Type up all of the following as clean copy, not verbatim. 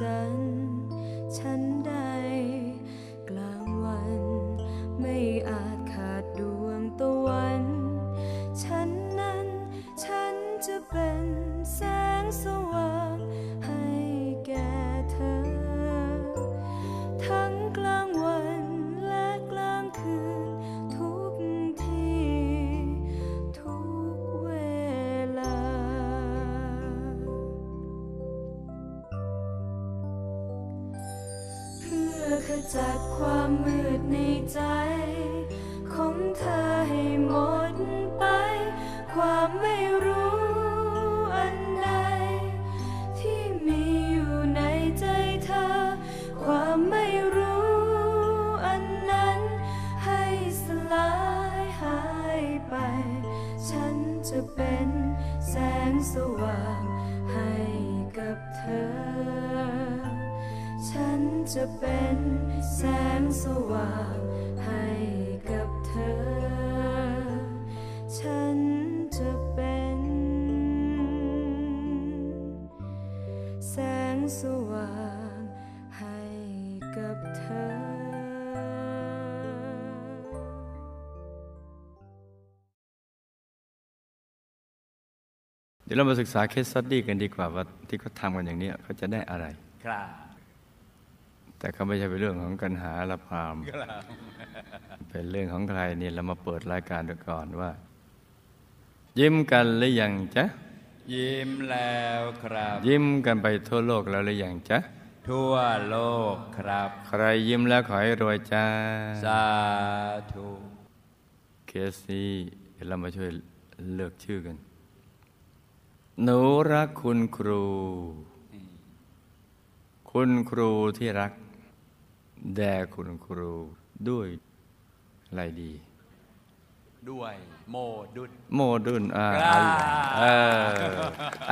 จันทร์ฉันใดกลางวันไม่อาจขาดดวงตะวันฉันนั้นฉันจะเป็นแสงสว่างให้แก่เธอทั้งกลางวันและกลางคืนทุกทีทุกเวลาเพื่อขจัดความมืดในใจของเธอให้หมดไปความไม่รู้อันใดที่มีอยู่ในใจเธอความไม่รู้อันนั้นให้สลายหายไปฉันจะเป็นแสงสว่างให้กับเธอฉันจะเป็นแสงสว่างให้กับเธอฉันจะเป็นแสงสว่างให้กับเธอเดี๋ยวเรามาศึกษาเคสสตั๊ดดี้กันดีกว่าว่าที่เขาทำกันอย่างนี้เขาจะได้อะไรครับแต่เขาไม่ใช่เป็นเรื่องของกันหาละพามเป็นเรื่องของใครนี่เรามาเปิดรายการดูก่อนว่ายิ้มกันหรือยังจ๊ะยิ้มแล้วครับยิ้มกันไปทั่วโลกแล้วหรือยังจ๊ะทั่วโลกครับใครยิ้มแล้วขอให้รวยจ้าสาธุเคสนี้เดี๋ยวเรามาช่วยเลือกชื่อกันหนูรักคุณครูคุณครูที่รักแด่คุณครูด้วยอะไรดีด้วยโมดุลโมดุล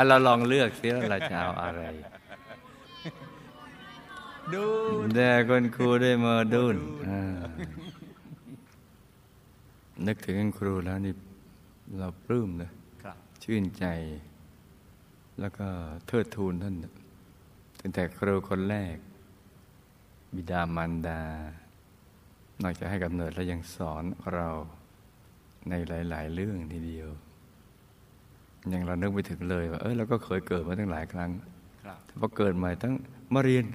เราลองเลือกสิเราจะเอาอะไรดูแด่คุณครูด้วยโมดุลนึกถึงคุณครูแล้วนี่เราปลื้มนะชื่นใจแล้วก็เทิดทูนท่านตั้งแต่ครูคนแรกบิดามารดานอกจากให้กำเนิดแล้วยังสอนเราในหลายๆเรื่องทีเดียวยังเรานึกไม่ถึงเลยว่าเราก็เคยเกิดมาตั้งหลายครั้งแต่พอเกิดใหม่ตั้งมาเรียน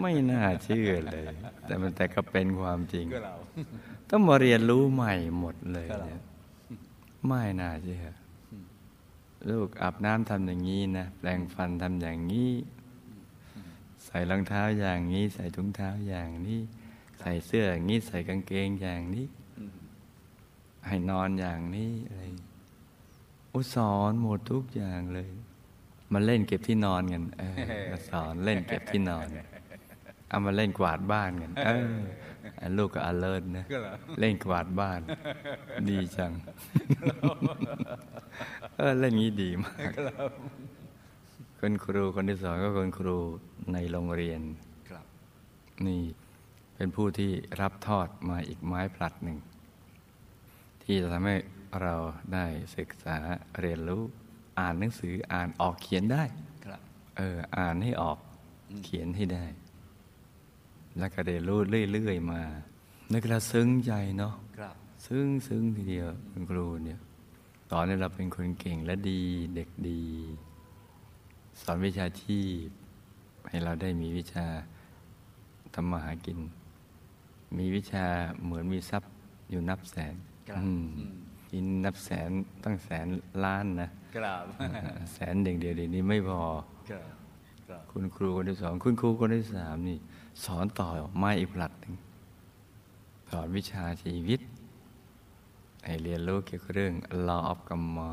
ไม่น่าเชื่อเลยแต่ก็เป็นความจริงต้องมาเรียนรู้ใหม่หมดเลยไม่น่าเชื่อลูกอาบน้ำทำอย่างนี้นะแปรงฟันทำอย่างนี้ใส่รองเท้าอย่างนี้ใส่ถุงเท้าอย่างนี้ใส่เสื้ออย่างนี้ใส่กางเกงอย่างนี้ให้นอนอย่างนี้อะไรสอนหมดทุกอย่างเลยมันเล่นเก็บที่นอนกันสอนเล่นเก็บที่นอนเอามาเล่นกวาดบ้านกันลูกก็อเลิร์ทนะเล่นกวาดบ้านดีจังเล่นนี้ดีมากคุณครูคนที่สอนก็คุณครูในโรงเรียนนี่เป็นผู้ที่รับทอดมาอีกไม้ผลัดหนึ่งที่จะทำให้เราได้ศึกษาเรียนรู้อ่านหนังสืออ่านออกเขียนได้อ่านให้ออกเขียนให้ได้แล้วก็ได้รู้เรื่อยๆมานึกแล้วซึ้งใจเนาะซึ้งทีเดียวคุณครูเนี่ยสอนให้เราเป็นคนเก่งและดีเด็กดีสอนวิชาชีพให้เราได้มีวิชาทำมาหากินมีวิชาเหมือนมีทรัพย์อยู่นับแสนกินนับแสนตั้งแสนล้านนะแสนเด็กเดียวนี้ไม่พอคุณครูคนที่สองคุณครูคนที่สามนี่สอนต่อมาอีกผลัดหนึ่งสอนวิชาชีวิตให้เรียนรู้เกี่ยวกับเรื่อง Law of Karma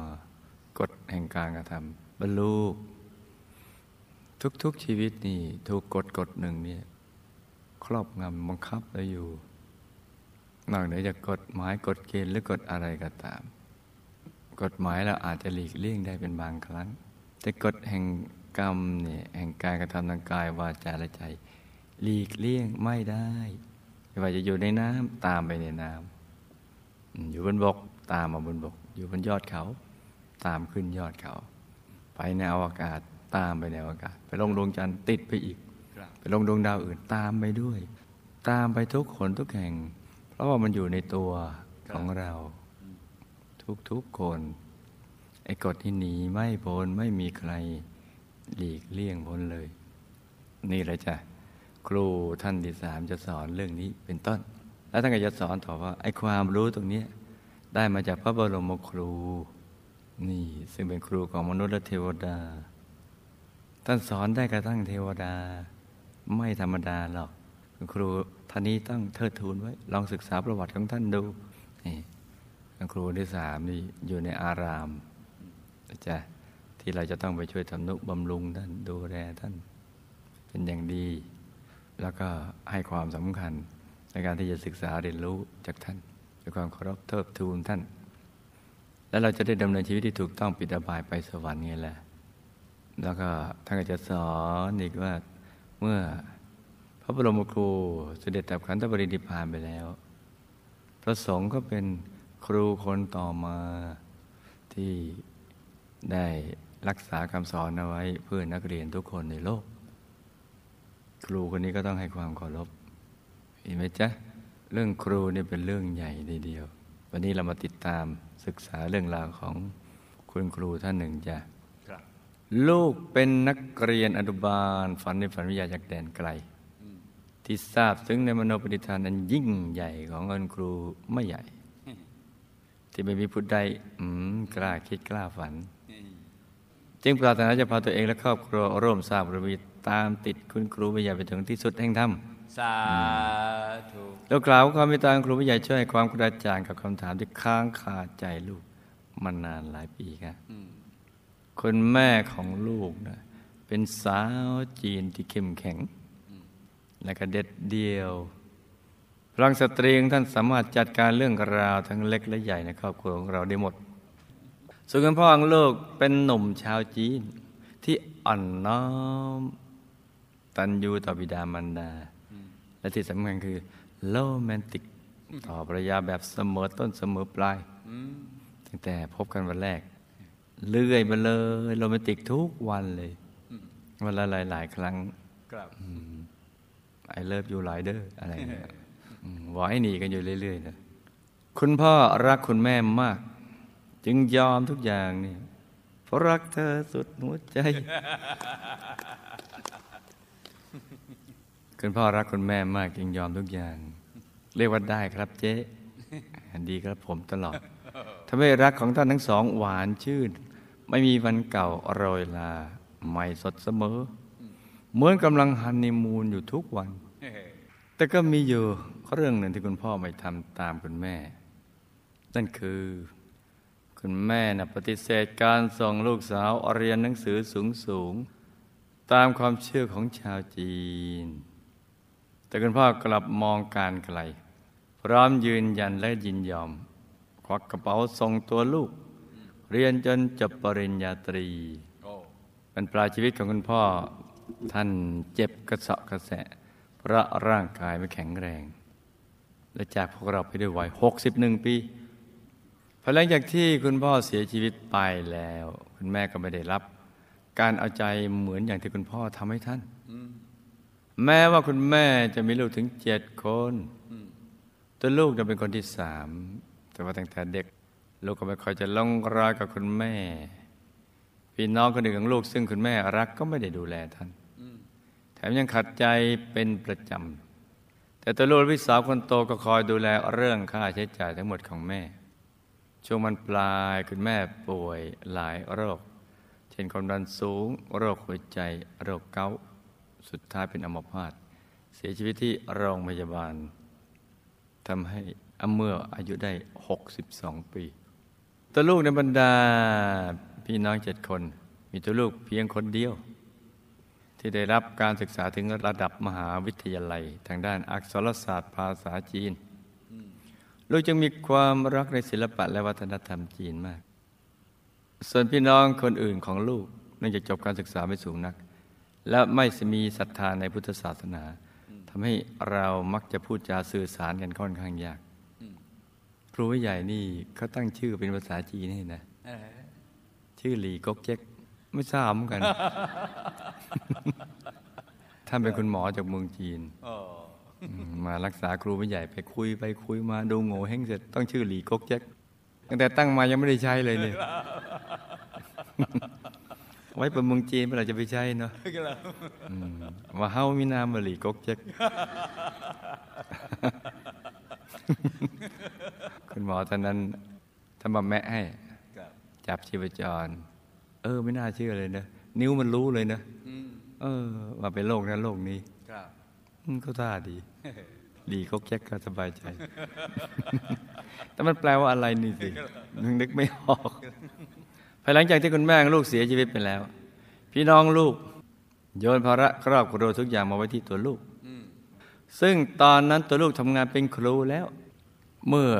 กฎแห่งการกระทำบรรลุทุกๆชีวิตนี่ถูกกฎหนึ่งนี่ครอบงำบังคับเราอยู่นอกเหนือจากกฎหมายกฎเกณฑ์หรือกฎอะไรก็ตามกฎหมายเราอาจจะหลีกเลี่ยงได้เป็นบางครั้งแต่กฎแห่งกรรมเนี่ยแห่งการกระทำทางกายวาจาและใจหลีกเลี่ยงไม่ได้ไม่ว่าจะอยู่ในน้ำตามไปในน้ำอยู่บนบกตามมาบนบกอยู่บนยอดเขา ตามขึ้นยอดเขาไปในอวกาศตามไปในอวกาศไปลงดวงจันทร์ติดไปอีกไปลงดวงดาวอื่นตามไปด้วยตามไปทุกคนทุกแห่งเพราะว่ามันอยู่ในตัวของเราทุกๆคนไอ้กฎที่หนีไม่พ้นไม่มีใครหลีกเลี่ยงพ้นเลยนี่แหละจ้ะครูท่านที่สามจะสอนเรื่องนี้เป็นต้นแล้วท่านก็จะสอนต่อว่าไอ้ความรู้ตรงนี้ได้มาจากพระบรมครูนี่ซึ่งเป็นครูของมนุษย์และเทวดาท่านสอนได้กระทั่งเทวดาไม่ธรรมดาหรอกครูท่านนี้ต้องเทิดทูนไว้ลองศึกษาประวัติของท่านดูนี่ครูที่สามนี่อยู่ในอารามจ้ะที่เราจะต้องไปช่วยทำนุบำรุงท่านดูแลท่านเป็นอย่างดีแล้วก็ให้ความสำคัญในการที่จะศึกษาเรียนรู้จากท่านด้วยความเคารพเทิดทูนท่านแล้วเราจะได้ดำเนินชีวิตที่ถูกต้องปิดอบายไปสวรรค์ไงล่ะแล้วก็ท่านก็จะสอนอีกว่าเมื่อพระบรมครูเสด็จดับขันธปรินิพพานไปแล้วพระสงฆ์ก็เป็นครูคนต่อมาที่ได้รักษาคำสอนเอาไว้เพื่อนักเรียนทุกคนในโลกครูคนนี้ก็ต้องให้ความเคารพเห็นไหมจ๊ะเรื่องครูนี่เป็นเรื่องใหญ่เดียววันนี้เรามาติดตามศึกษาเรื่องราวของคุณครูท่านหนึ่งจ้ะลูกเป็นนักเรียนอนุบาลฝันในฝันวิทยาจากแดนไกลที่ทราบซึ้งในมโนปณิธานอันยิ่งใหญ่ของคุณครูไม่ใหญ่ที่ไม่มีผู้ใดกล้าคิดกล้าฝันจึงปรารถนาจะพาตัวเองและครอบครัวร่วมสร้างบารมีตามติดคุณครูวิทยาไปถึงที่สุดแห่งธรรมสาธุแล้วกล่าวความเมตตาครูวิทยาช่วยความกระจ่างกับคำถามที่ค้างคาใจลูกมานานหลายปีครับคนแม่ของลูกนะเป็นสาวจีนที่เข้มแข็งและก็เด็ดเดี่ยวพลังสตรีของท่านสามารถจัดการเรื่องราวทั้งเล็กและใหญ่ในครอบครัวของเราได้หมดส่วนคุณพ่อของลูกเป็นหนุ่มชาวจีนที่อ่อนน้อมตันยูต่อบิดามารดาและที่สำคัญคือโรแมนติกต่อภรรยาแบบเสมอต้นเสมอปลายตั้งแต่พบกันวันแรกเลื่อยไปเลยโรแมนติกทุกวันเลยวันละหลายครั้งI love you หลายเด้ออะไรเนี่ยวอยหนีกันอยู่เรื่อยๆนะคุณพ่อรักคุณแม่มากจึงยอมทุกอย่างเนี่ยเพราะรักเธอสุดหัวใจคุณพ่อรักคุณแม่มากจึงยอมทุกอย่างเรียกว่าได้ครับเจ๊ดีครับผมตลอดทำให้รักของท่านทั้งสองหวานชื่นไม่มีวันเก่าโรยลาใหม่สดเสมอเหมือนกำลังฮันนีมูนอยู่ทุกวันแต่ก็มีอยู่เรื่องหนึ่งที่คุณพ่อไม่ทำตามคุณแม่นั่นคือคุณแม่น่ะปฏิเสธการส่งลูกสาวเรียนหนังสือสูงตามความเชื่อของชาวจีนแต่คุณพ่อกลับมองการไกลพร้อมยืนยันและยินยอมควักกระเป๋าส่งตัวลูกเรียนจนจบปริญญาตรีเป็นปลายชีวิตของคุณพ่อท่านเจ็บกระเซาะกระแสะเพราะร่างกายไม่แข็งแรงและจากพวกเราไปด้วยวัย61ปีพอหลังจากที่คุณพ่อเสียชีวิตไปแล้วคุณแม่ก็ไม่ได้รับการเอาใจเหมือนอย่างที่คุณพ่อทำให้ท่านแม้ว่าคุณแม่จะมีลูกถึง7คนตัวลูกจะเป็นคนที่3แต่ว่าตั้งแต่เด็กลูกก็ไม่ค่อยจะลงรอยกับคุณแม่พี่น้องคนหนึ่งของลูกซึ่งคุณแม่รักก็ไม่ได้ดูแลท่านแถมยังขัดใจเป็นประจำแต่ตัวลูกพี่สาวคนโตก็คอยดูแลเรื่องค่าใช้จ่ายทั้งหมดของแม่ช่วงมันปลายคุณแม่ป่วยหลายโรคเช่นความดันสูงโรคหัวใจโรคเกาต์สุดท้ายเป็นอัมพาตเสียชีวิตที่โรงพยาบาลทำให้เมื่ออายุได้62ปีตัวลูกในบรรดาพี่น้อง7คนมีตัวลูกเพียงคนเดียวที่ได้รับการศึกษาถึงระดับมหาวิทยาลัยทางด้านอักษรศาสตร์ภาษาจีนลูกจึงมีความรักในศิลปะและวัฒนธรรมจีนมากส่วนพี่น้องคนอื่นของลูกเนื่องจากจบการศึกษาไม่สูงนักและไม่มีศรัทธาในพุทธศาสนาทำให้เรามักจะพูดจาสื่อสารกันค่อนข้างยากครูใหญ่นี่เขาตั้งชื่อเป็นภาษาจีนให้นะ ชื่อหลีก๊กเจ๊กไม่ทราบเหมือนกันท่านเป็นคุณหมอจากเมืองจีนมารักษาครูผู้ใหญ่ไปคุยมาดูโง่เฮงเสร็จต้องชื่อหลีก๊กเจ๊กตั้งแต่ตั้งมายังไม่ได้ใช้เลยเนี่ยไว้เป็นเมืองจีนเมื่อไหร่จะไปใช้เนาะว่าเฮามีนามว่าหลีก๊กเจ๊กคุณหมอท่านนั้นท่านบำแมะให้จับชีพจรไม่น่าเชื่อเลยนะนิ้วมันรู้เลยนะว่าเป็นโรคนั้นโรคนี้ก็ท่าดีดีก็แก๊กก็สบายใจแต่มันแปลว่าอะไรนี่สินึกไม่ออกภายหลังจากที่คุณแม่ลูกเสียชีวิตไปแล้วพี่น้องลูกโยนภาระครอบครัวทุกอย่างมาไว้ที่ตัวลูกซึ่งตอนนั้นตัวลูกทำงานเป็นครูแล้วเมื่อ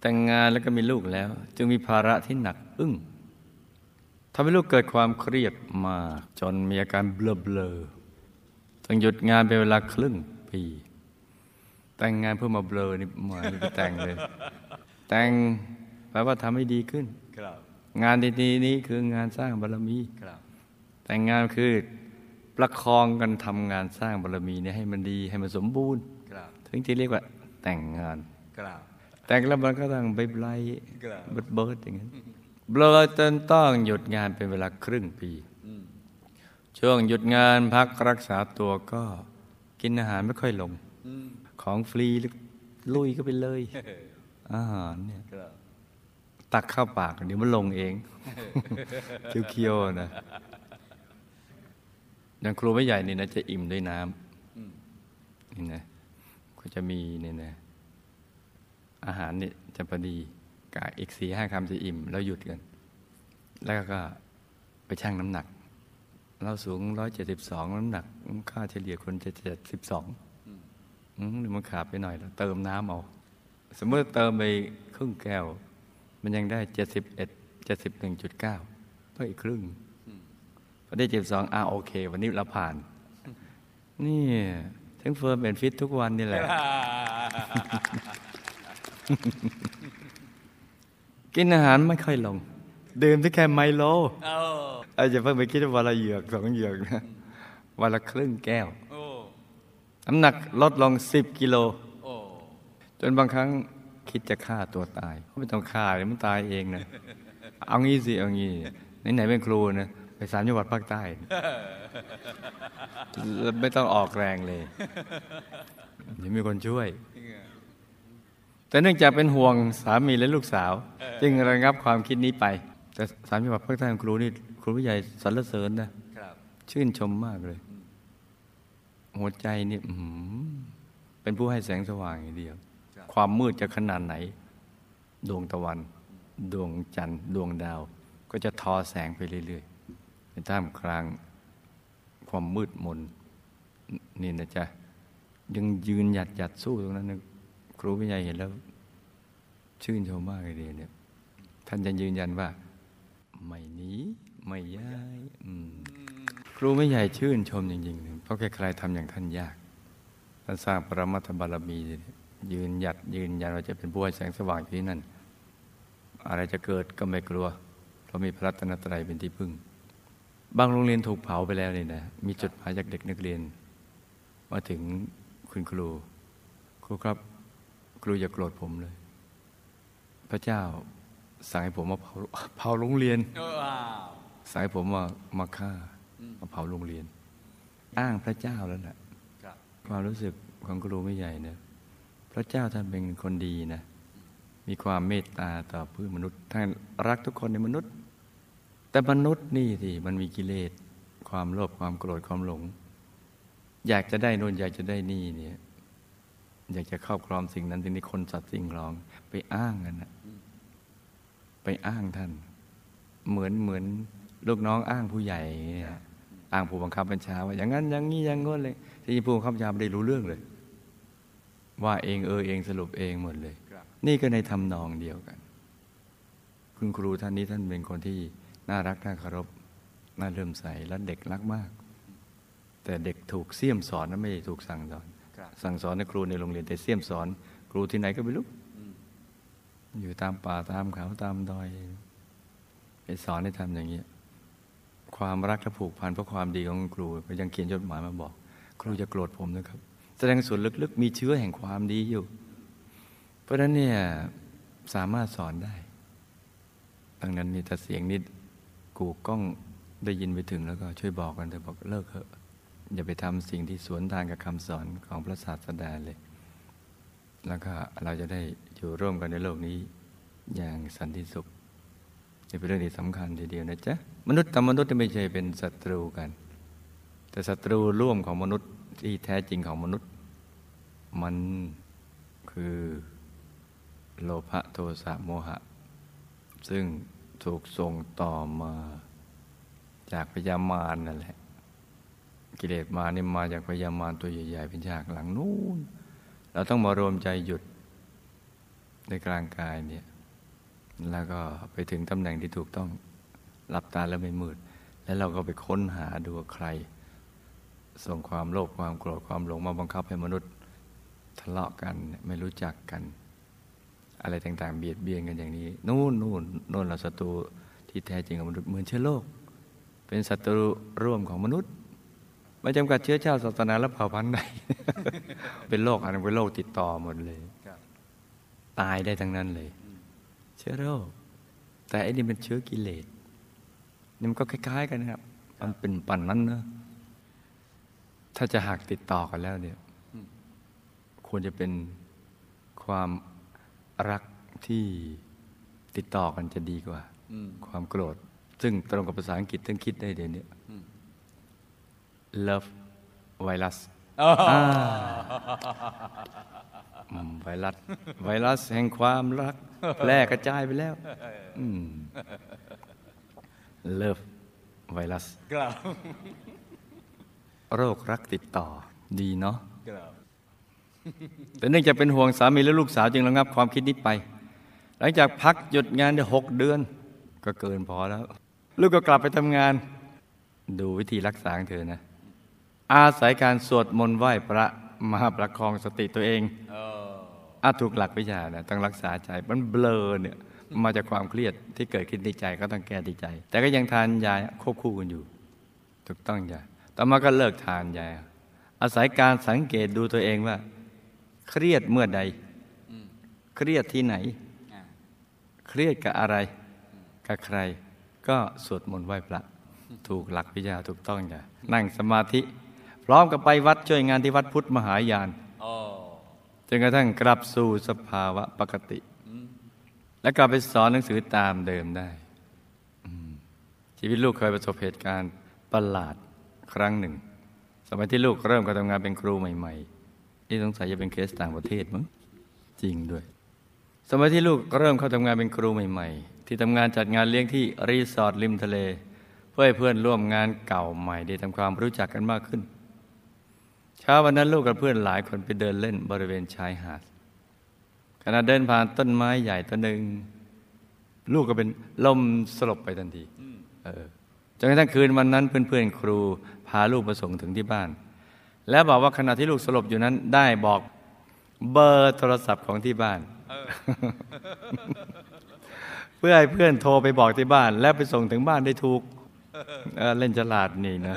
แต่งงานแล้วก็มีลูกแล้วจึงมีภาระที่หนักอึ้งทำให้ลูกเกิดความเครียดมากจนมีอาการเบลอๆต้องหยุดงานเป็นเวลาครึ่งปีแต่งงานเพื่อมาเบลอนี่หมายไปแต่งเลยแต่งแปลว่าทำให้ดีขึ้นงานดีๆนี้คืองานสร้างบารมีแต่งงานคือประคองกันทำงานสร้างบารมีนี่ให้มันดีให้มันสมบูรณ์ถึงที่เรียกว่าแต่งงานแต่งแล้วมันก็ต้องไปไล่เบิดอย่างนั้นเบลอจนต้องหยุดงานเป็นเวลาครึ่งปีช่วงหยุดงานพักรักษาตัวก็กินอาหารไม่ค่อยลงของฟรีลุยก็ไปเลยอาหารเนี่ยตักเข้าปากเดี๋ยวมันลงเองเคี้ยวๆนะอย่างครูไม่ใหญ่นี่นะจะอิ่มด้วยน้ำนี่นะก็จะมีนี่นะอาหารนี่จะพอดีกะอีก 4-5 คำจะอิ่มแล้วหยุดกันแล้วก็ไปชั่งน้ำหนักเราสูง172น้ำหนักค่าเฉลี่ยคนจะ72หรือมันขาดไปหน่อยแล้วเติมน้ำเอาสมมติเติมไปครึ่งแก้วมันยังได้71.9 ต้องอีกครึ่งพอได้72โอเควันนี้เราผ่านนี่ทั้งเฟิร์มเป็นฟิตทุกวันนี่แหละกินอาหารไม่ค่อยลงดื่มแต่แค่ไมโลอย่าเพิ่งไปคิดว่าวันละเหยือก2เหยือกนะวันละครึ่งแก้วน้ำหนักลดลง10กิโลจนบางครั้งคิดจะฆ่าตัวตายไม่ต้องฆ่าเลยมันตายเองนะเอางี้สิเอางี้ไหนๆเป็นครูนะไปสามจังหวัดภาคใต้ไม่ต้องออกแรงเลยเดี๋ยวมีคนช่วยแต่เนื่องจากเป็นห่วงสามีและลูกสาวจึงระงับความคิดนี้ไปแต่สามจังหวัดภาคใต้ของครูนี่ครูผู้ใหญ่สรรเสริญนะชื่นชมมากเลยหัวใจนี่เป็นผู้ให้แสงสว่างอย่างเดียวความมืดจะขนาดไหนดวงตะวันดวงจันทร์ดวงดาวก็จะทอแสงไปเรื่อยๆในท่ามกลางความมืดมนนี่นะจ๊ะยังยืนหยัดหยัดสู้ตรงนั้นนะครูวิญญาณเห็นแล้วชื่นชมมากเลยเนี่ยท่านจะยืนยันว่าไม่หนีไม่ย้ายครูไม่ใหญ่ชื่นชมจริงๆเพราะใครๆทำอย่างท่านยากท่านสร้างปรมัตถบารมียืนหยัดยืนยันว่าจะเป็นผู้ให้แสงสว่างที่นั่นอะไรจะเกิดก็ไม่กลัวเพราะมีพระรัตนตรัยเป็นที่พึ่งบางโรงเรียนถูกเผาไปแล้วนี่นะมีจดหมายจากเด็กนักเรียนมาถึงคุณครูครูครับครูอย่าโกรธผมเลยพระเจ้าสั่งให้ผมมาเผาโรงเรียนสั่งให้ผมมาฆ่ามาเผาโรงเรียนอ้างพระเจ้าแล้วแหละความรู้สึกของครูไม่ใหญ่นะพระเจ้าท่านเป็นคนดีนะมีความเมตตาต่อเพื่อนมนุษย์ท่านรักทุกคนในมนุษย์แต่มนุษย์นี่สิมันมีกิเลสความโลภความโกรธความหลงอยากจะได้นู่นอยากจะได้นี่เนี่ยอยากจะครอบครองสิ่งนั้นสิ่งนี้คนสัตว์สิ่งร้องไปอ้างกันนะไปอ้างท่านเหมือนลูกน้องอ้างผู้ใหญ่อ้างผู้บังคับบัญชาว่าอย่างนั้นอย่างนี้อย่างโน้นเลยที่ผู้บังคับบัญชาไม่ได้รู้เรื่องเลยว่าเองเองสรุปเองหมดเลยนี่ก็ในทำนองเดียวกันคุณครูท่านนี้ท่านเป็นคนที่น่ารักน่าเคารพน่าเลื่อมใสและเด็กรักมากแต่เด็กถูกเสี่ยมสอนนะไม่ได้ถูกสั่งสอนสั่งสอนในครูในโรงเรียนแต่เสี่ยมสอนครูที่ไหนก็ไม่รู้อยู่ตามป่าตามเขาตามดอย ไปสอนให้ทำอย่างนี้ความรักและผูกพันเพราะความดีของครูก็ยังเขียนจดหมายมาบอกครูจะโกรธผมนะครับแสดงส่วนลึกๆมีเชื้อแห่งความดีอยู่เพราะฉะนั้นเนี่ยสามารถสอนได้ดังนั้นนี่ถ้าเสียงนิดกูก้องได้ยินไปถึงแล้วก็ช่วยบอกกันเถอะบอกเลิกเถอะอย่าไปทำสิ่งที่สวนทางกับคำสอนของพระศาสดาเลยแล้วก็เราจะได้อยู่ร่วมกันในโลกนี้อย่างสันติสุขนี่เป็นเรื่องที่สำคัญทีเดียวนะจ๊ะมนุษย์กับมนุษย์ไม่ใช่เป็นศัตรูกันแต่ศัตรูร่วมของมนุษย์ที่แท้จริงของมนุษย์มันคือโลภะโทสะโมหะซึ่งถูกส่งต่อมาจากพยามารนั่นแหละกิเลสมานี่มาจากพยามารตัวใหญ่ๆเป็นฉากหลังนู้นเราต้องมารวมใจหยุดในกลางกายเนี่ยแล้วก็ไปถึงตำแหน่งที่ถูกต้องหลับตาแล้วไม่มืดแล้วเราก็ไปค้นหาดูใครส่งความโลภความโกรธความหลงมาบังคับให้มนุษย์ทะเลาะกันไม่รู้จักกันอะไรต่างๆเบียดเบียนกันอย่างนี้นู่นเราศัตรูที่แท้จริงของมนุษย์เหมือนเชื้อโรคเป็นศัตรูร่วมของมนุษย์ไม่จำกัดเชื้อชาติศาสนาและเผ่าพันธุ์ใด เป็นโรคอันเป็นโรคติดต่อหมดเลย ตายได้ทั้งนั้นเลย เชื้อโรคแต่อันนี้เป็นเชื้อกิเลสนี่มันก็คล้ายๆกันนะครับ มันเป็นปั่นนั้นนะถ้าจะหักติดต่อกันแล้วเนี่ยควรจะเป็นความรักที่ติดต่อกันจะดีกว่าความโกรธซึ่งตรงกับภาษาอังกฤษซึ่งคิดได้เดี๋ยวนี้ Love Virus ไวรัสแห่งความรักแพร่กระจายไปแล้ว Love Virus โรครักติดต่อดีเนาะแต่เนื่องจากเป็นห่วงสามีและลูกสาวจึงระงับความคิดนี้ไปหลังจากพักหยุดงานได้6 เดือนก็เกินพอแล้วลูกก็กลับไปทำงานดูวิธีรักษาของเธอนะอาศัยการสวดมนต์ไหว้พระมาประคองสติตัวเองถูกหลักวิชานะต้องรักษาใจมันเบลอเนี่ยมาจากความเครียดที่เกิดขึ้นในใจก็ต้องแก้ที่ใจแต่ก็ยังทานยาควบคู่กันอยู่ถูกต้องจ้ะต่อมาก็เลิกทานยาอาศัยการสังเกตดูตัวเองว่าเครียดเมื่อใดเครียดที่ไหนเครียดกับอะไรกับใครก็สวดมนต์ไหว้พระถูกหลักวิชาถูกต้องจ้ะนั่งสมาธิพร้อมกับไปวัดช่วยงานที่วัดพุทธมหายานจนกระทั่งกลับสู่สภาวะปกติและกลับไปสอนหนังสือตามเดิมได้ชีวิตลูกเคยประสบเหตุการณ์ประหลาดครั้งหนึ่งสมัยที่ลูกเริ่มการทำงานเป็นครูใหม่ๆนี่สงสัยจะเป็นเคสต่างประเทศมั้งจริงด้วยสมัยที่ลูกเริ่มเข้าทำงานเป็นครูใหม่ๆที่ทำงานจัดงานเลี้ยงที่รีสอร์ทริมทะเลเพื่อให้เพื่อนร่วมงานเก่าใหม่ได้ทำความรู้จักกันมากขึ้นเช้าวันนั้นลูกกับเพื่อนหลายคนไปเดินเล่นบริเวณชายหาดขณะเดินผ่านต้นไม้ใหญ่ต้นหนึ่งลูกก็เป็นลมสลบไปทันทีจนกระทั่งคืนวันนั้นเพื่อนๆครูพาลูกมาส่งถึงที่บ้านและบอกว่าขณะที่ลูกสลบอยู่นั้นได้บอกเบอร์โทรศัพท์ของที่บ้าน เพื่อให้เพื่อนโทรไปบอกที่บ้านและไปส่งถึงบ้านได้ถูก เล่นฉลาดนี่นะ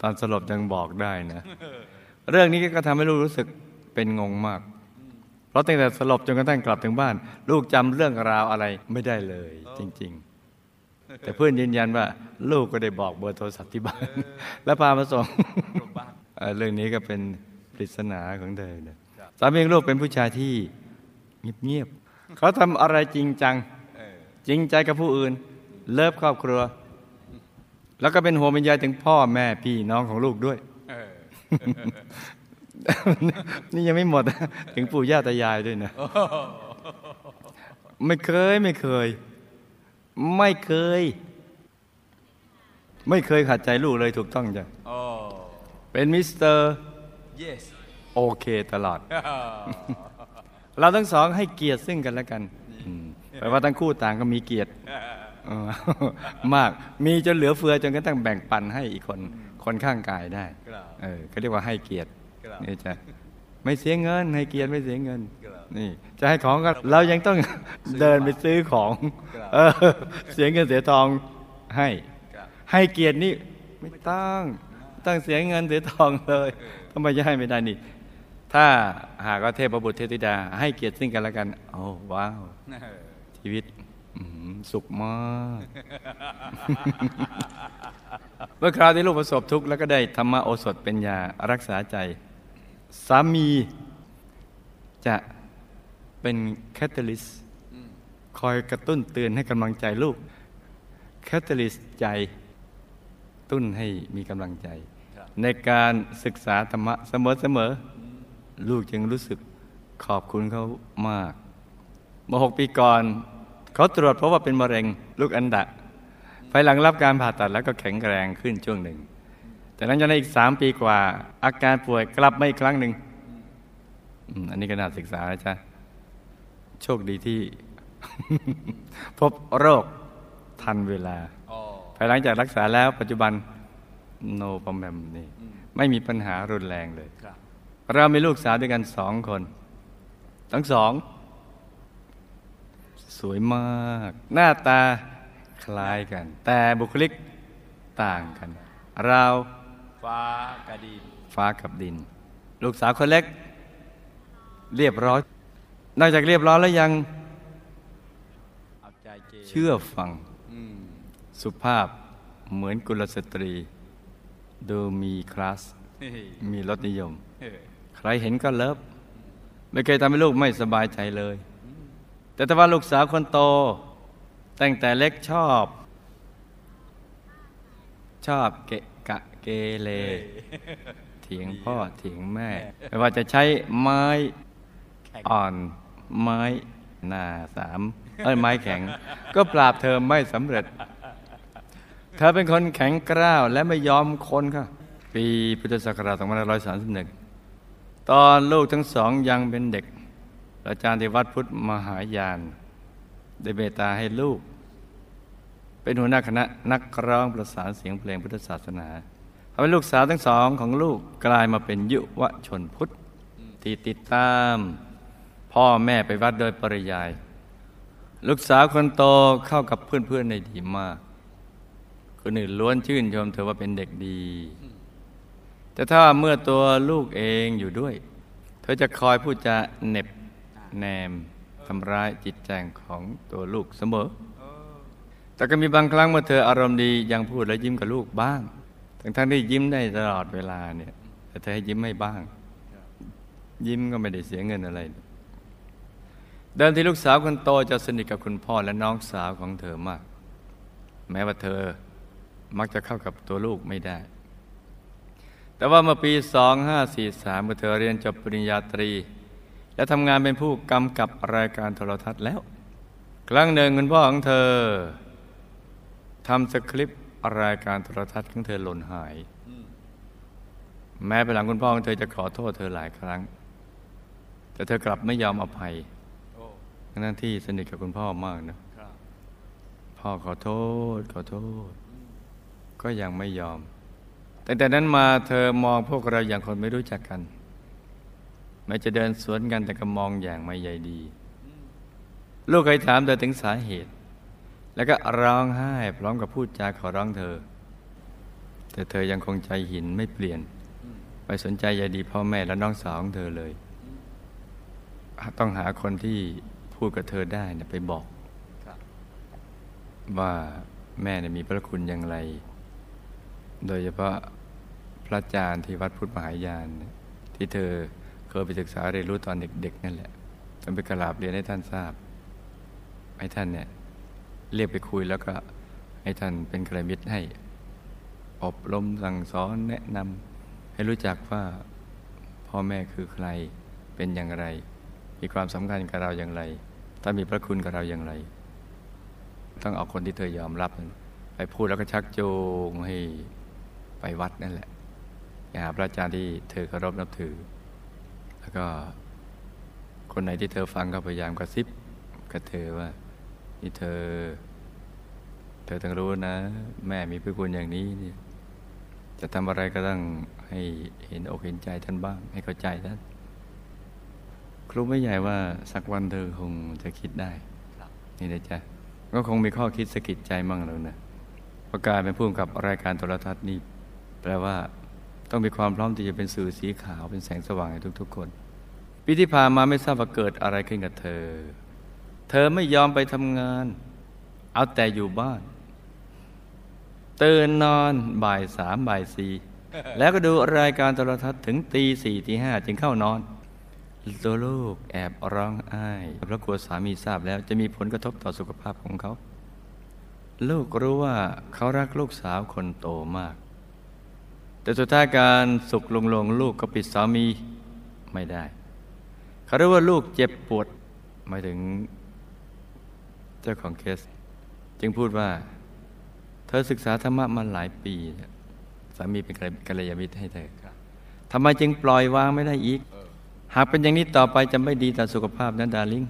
ตอนสลบยังบอกได้นะ เรื่องนี้ก็ทำให้ลูกรู้สึกเป็นงงมาก เพราะตั้งแต่สลบจนกระทั่งกลับถึงบ้านลูกจำเรื่องราวอะไรไม่ได้เลย จริงๆแต่เพื่อนยืนยันว่าลูกก็ได้บอกเบอร์โทรศัพท์ที่บ้านและพามาส่งเรื่องนี้ก็เป็นปริศนาของเธอเนี่ยสามีลูกเป็นผู้ชายที่เงียบๆเขาทำอะไรจริงจังจริงใจกับผู้อื่นเลิฟครอบครัวแล้วก็เป็นห่วงเป็นใยถึงพ่อแม่พี่น้องของลูกด้วยนี่ยังไม่หมดถึงปู่ย่าตายายด้วยนะไม่เคยขัดใจลูกเลยถูกต้องจ้ะเป็นมิสเตอร์ yes โอเคตลอด เราทั้งสองให้เกียรติซึ่งกันและกัน แปลว่าทั้งคู่ต่างก็มีเกียรติ มากมีจนเหลือเฟือจนกระทั่งแบ่งปันให้อีกคนคนข้างกายได้ เขาเรียกว่าให้เกียรติ นี่จ้ะไม่เสียเงินให้เกียรติไม่เสียเงิน นี่จะให้ของก็เรายังต้องเดินไปซื้อของเสียเงินเสียทองให้เกียรตินี่ไม่ต้องเสียเงินเสียทองเลยทำไมจะให้ไม่ได้นี่ถ้าหากว่าเทพบุตรเทพธิดาให้เกียรติซึ่งกันและกันโอ้ว้าวชีวิตสุขมากเมื่อคราวที่ลูกประสบทุกข์แล้วก็ได้ธรรมโอสถเป็นยารักษาใจสามีจะเป็นแคตตาลิสต์คอยกระตุ้นเตือนให้กำลังใจลูกแคตตาลิสต์ใจตุ้นให้มีกำลังใจในการศึกษาธรรมะเสมอๆลูกจึงรู้สึกขอบคุณเขามากเมื่อ6 ปีก่อนเขาตรวจเพราะว่าเป็นมะเร็งลูกอัณฑะภายหลังรับการผ่าตัดแล้วก็แข็งแรงขึ้นช่วงหนึ่งแต่นั้นจนในอีก3 ปีกว่าอาการป่วยกลับมาอีกครั้งหนึ่งอันนี้ก็น่าศึกษานะจ๊ะโชคดีที่ พบโรคทันเวลาภายหลังจากรักษาแล้วปัจจุบันโนปอมแบมนี่ไม่มีปัญหารุนแรงเลยเรามีลูกสาวด้วยกัน2 คนทั้ง2สวยมากหน้าตาคล้ายกันแต่บุคลิกต่างกันเราฟ้ากับดินลูกสาวคนเล็กเรียบร้อยนอกจากเรียบร้อยแล้วยังเชื่อฟังสุภาพเหมือนกุลสตรีดูมีคลาสมีรสนิยมใครเห็นก็เลิฟไม่เคยทำให้ลูกไม่สบายใจเลยแต่ถ้าว่าลูกสาวคนโตตั้งแต่เล็กชอบเกะกะเกเรเถียงพ่อเถียงแม่ไม่ว่าจะใช้ไม้อ่อนไม้หน้าไม้แข็งก็ปราบเธอไม่สำเร็จเธอเป็นคนแข็งกร้าวและไม่ยอมคนค่ะปีพุทธศักราช2531ตอนลูกทั้ง2ยังเป็นเด็กอาจารย์ที่วัดพุทธมหายานได้เมตตาให้ลูกเป็นหัวหน้าคณะนักร้องประสานเสียงเพลงพุทธศาสนาทำให้ลูกสาวทั้ง2ของลูกกลายมาเป็นยุวชนพุทธที่ติดตามพ่อแม่ไปวัดโดยปริยายลูกสาวคนโตเข้ากับเพื่อนๆในดีมากคนอื่นล้วนชื่นชมเธอว่าเป็นเด็กดีแต่ถ้าเมื่อตัวลูกเองอยู่ด้วยเธอจะคอยพูดจาเหน็บแนมทำร้ายจิตใจของตัวลูกเสมอแต่ก็มีบางครั้งเมื่อเธออารมณ์ดียังพูดและยิ้มกับลูกบ้างทั้งที่ยิ้มได้ตลอดเวลาเนี่ยแต่เธอให้ยิ้มไม่บ้างยิ้มก็ไม่ได้เสียเงินอะไรเดิมที่ลูกสาวคนโตจะสนิทกับคุณพ่อและน้องสาวของเธอมากแม้ว่าเธอมักจะเข้ากับตัวลูกไม่ได้แต่ว่าเมื่อปี2543เมื่อเธอเรียนจบปริญญาตรีและทำงานเป็นผู้กำกับรายการโทรทัศน์แล้วครั้งหนึ่งคุณพ่อของเธอทำสคริปต์รายการโทรทัศน์ของเธอหล่นหายแม้ภายหลังคุณพ่อของเธอจะขอโทษเธอหลายครั้งแต่เธอกลับไม่ยอมอภัยทั้งที่สนิทกับคุณพ่อมากนะพ่อขอโทษก็ยังไม่ยอมแต่นั้นมาเธอมองพวกเราอย่างคนไม่รู้จักกันแม้จะเดินสวนกันแต่ก็มองอย่างไม่ใยดีลูกเคยถามเธอถึงสาเหตุแล้วก็ร้องไห้พร้อมกับพูดจาขอร้องเธอแต่เธอยังคงใจหินไม่เปลี่ยนไม่สนใจใยดีพ่อแม่และน้องสาวของเธอเลยต้องหาคนที่พูดกับเธอได้ไปบอกว่าแม่มีพระคุณอย่างไรโดยเฉพาะพระอาจารย์ที่วัดพุทธมหายานที่เธอเคยไปศึกษาเรียนรู้ตอนเด็กๆนั่นแหละจนไปกราบเรียนให้ท่านทราบให้ท่านเรียกไปคุยแล้วก็ให้ท่านเป็นกัลยาณมิตรให้อบรมสั่งสอนแนะนำให้รู้จักว่าพ่อแม่คือใครเป็นอย่างไรมีความสำคัญกับเราอย่างไรถ้ามีพระคุณกับเราอย่างไรต้องเอาคนที่เธอยอมรับไปพูดแล้วก็ชักจูงให้ไปวัดนั่นแหละไปหาพระอาจารย์ที่เธอเคารพนับถือแล้วก็คนไหนที่เธอฟังก็พยายามกระซิบกับเธอว่านี่เธอต้องรู้นะแม่มีพระคุณอย่างนี้เนี่ยจะทำอะไรก็ต้องให้เห็นอกเห็นใจท่านบ้างให้เข้าใจท่าน ครูไม่ใหญ่ว่าสักวันเธอคงจะคิดได้นี่นะจ๊ะก็คงมีข้อคิดสะกิดใจมั่งแล้วนะประกาศเป็นผู้กำกับรายการโทรทัศน์นี่แปลว่าต้องมีความพร้อมที่จะเป็นสื่อสีขาวเป็นแสงสว่างให้ทุกๆคนปีที่ผ่านมาไม่ทราบว่าเกิดอะไรขึ้นกับเธอเธอไม่ยอมไปทำงานเอาแต่อยู่บ้านตื่นนอนบ่ายสามบ่ายสี่แล้วก็ดูรายการโทรทัศน์ถึงตีสี่ตีห้าจึงเข้านอนตัวลูกแอบร้องไห้เพราะกลัวสามีทราบแล้วจะมีผลกระทบต่อสุขภาพของเขาลูกรู้ว่าเขารักลูกสาวคนโตมากแต่สุดท้ายการสุขลงๆลูกก็ปิดสามีไม่ได้เขารู้ว่าลูกเจ็บปวดหมายถึงเจ้าของเคสจึงพูดว่าเธอศึกษาธรรมะมาหลายปีสามีเป็นกัลยาณมิตรให้เธอทำไมจึงปล่อยวางไม่ได้อีกหากเป็นอย่างนี้ต่อไปจะไม่ดีต่อสุขภาพนะดาร์ลิ่ง